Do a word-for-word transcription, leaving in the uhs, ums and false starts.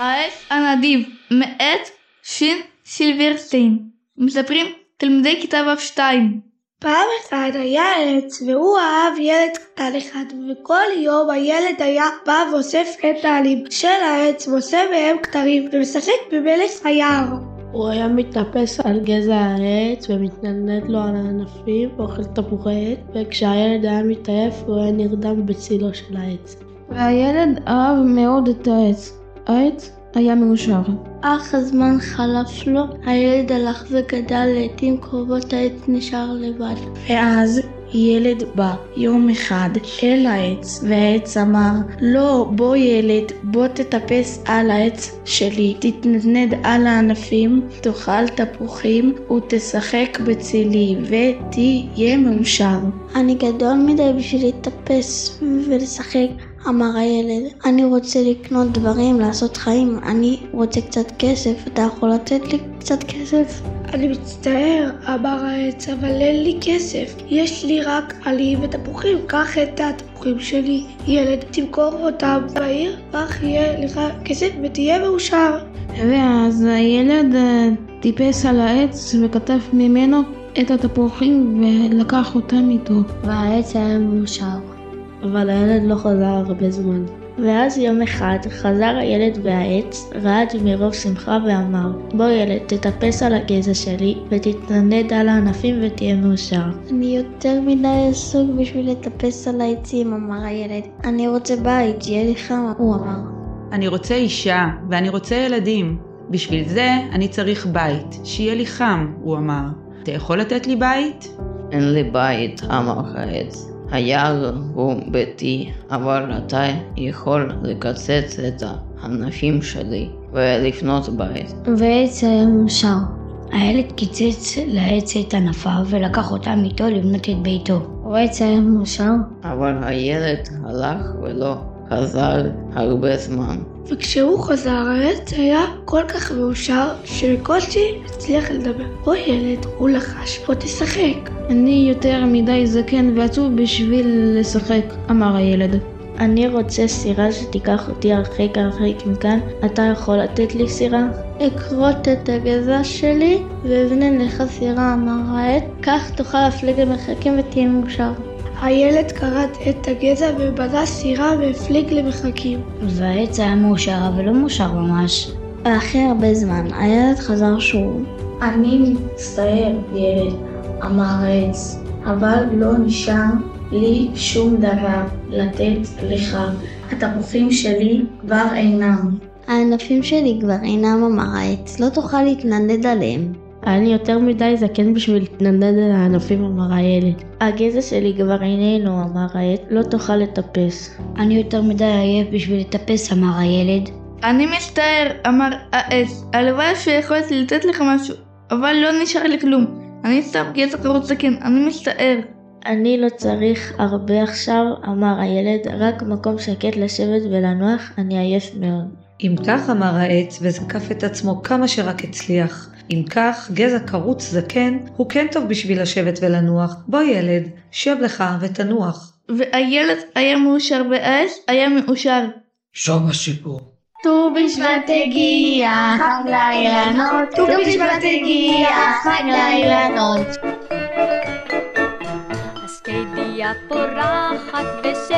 העץ הנדיב מאת שין סילברסטיין. מספרים תלמידי כיתה ו' שתיים. פעם אחת היה עץ והוא אהב ילד קטן אחד, וכל יום הילד היה בא ואוסף את העלים של העץ ועושה מהם כתרים ומשחק במלך היער. הוא היה מתנפס על גזע העץ ומתנדנד לו על הענפים ואוכל תפוחי עץ, וכשהילד היה מתעייף הוא היה נרדם בצילו של העץ. והילד אהב מאוד את העץ. העץ היה מאושר. אך הזמן חלף לו, הילד הלך וגדל, לעתים קרובות העץ נשאר לבד. ואז ילד בא יום אחד אל העץ, והעץ אמר, לא, בוא ילד, בוא תטפס על העץ שלי, תתנדנד על הענפים, תאכל תפוחים ותשחק בצילי ותהיה מאושר. אני גדול מדי בשביל לטפס ולשחק, אמר הילד, אני רוצה לקנות דברים, לעשות חיים, אני רוצה קצת כסף, אתה יכול לתת לי קצת כסף? אני מצטער, אמר העץ, אבל אין לי כסף, יש לי רק עלים ותפוחים, קח את התפוחים שלי, ילד, תמכור אותם בעיר, כך יהיה לך כסף ותהיה מאושר. ואז הילד טיפס על העץ וכתף ממנו את התפוחים ולקח אותם איתו, והעץ היה מאושר. אבל הילד לא חזר הרבה זמן. ואז יום אחד חזר הילד והעץ, רעד מרוב שמחה ואמר, בוא ילד, תטפס על הגזע שלי ותתנדנד על הענפים ותהיה מאושר. אני יותר מדי עסוק בשביל לטפס על העצים, אמר הילד. אני רוצה בית, שיהיה לי חם, הוא אמר. אני רוצה אישה ואני רוצה ילדים. בשביל זה אני צריך בית, שיהיה לי חם, הוא אמר. אתה יכול לתת לי בית? אין לי בית, אמר העץ. היער הוא ביתי, אבל אתה יכול לקצץ את הענפים שלי ולפנות בית. והעץ היה מאושר. הילד קיצץ לעץ את ענפיו ולקח אותם איתו לבנות את ביתו. והעץ היה מאושר. אבל הילד הלך ולא חזר הרבה זמן. וכשהוא חזר, העץ היה כל כך מאושר שבקושי הצליח לדבר. בוא ילד, הוא לחש, בוא תשחק. אני יותר מדי זקן ועצוב בשביל לשחק, אמר הילד. אני רוצה סירה שתיקח אותי הרחק הרחק מכאן, אתה יכול לתת לי סירה? אקרוט את הגזע שלי ואבנה לך סירה, אמר העץ, כך תוכל להפליג למרחקים ותהיה מאושר. הילד קרט את הגזע ובנה סירה והפליג למרחקים. והעץ היה מאושר, אבל לא מאושר ממש. אחרי הרבה זמן, הילד חזר שוב. אני מצטער, ילד, אמר העץ, אבל לא נשאר לי שום דבר לתת לך. התפוחים שלי כבר אינם. הענפים שלי כבר אינם, אמר העץ, לא תוכל להתנדנד עליהם. אני יותר מדי זקן בשביל להתנדנד על הענפים, אמר הילד. הגזע שלי כבר איננו, אמר העץ, לא תוכל לטפס. אני יותר מדי עייף בשביל לטפס, אמר הילד. אני מצטער, אמר העץ, הלוואי שיכולתי לתת לך משהו, אבל לא נשאר לי כלום. אני סתם גזע קרוב זקן, אני מצטער. אני לא צריך הרבה עכשיו, אמר הילד, רק מקום שקט לשבת ולנוח, אני עייף מאוד. אם כך אמר העץ וזקף את עצמו כמה שרק הצליח. אם כך, גזע קרוץ זקן הוא כן טוב בשביל לשבת ולנוח. בוא ילד, שב לך ותנוח. והילד היה מאושר והעץ היה מאושר. שום השיפור. ט"ו בשבט הגיע, חג לאילנות. ט"ו בשבט הגיע, חג לאילנות. הסקדיה פורחת וסוגרת.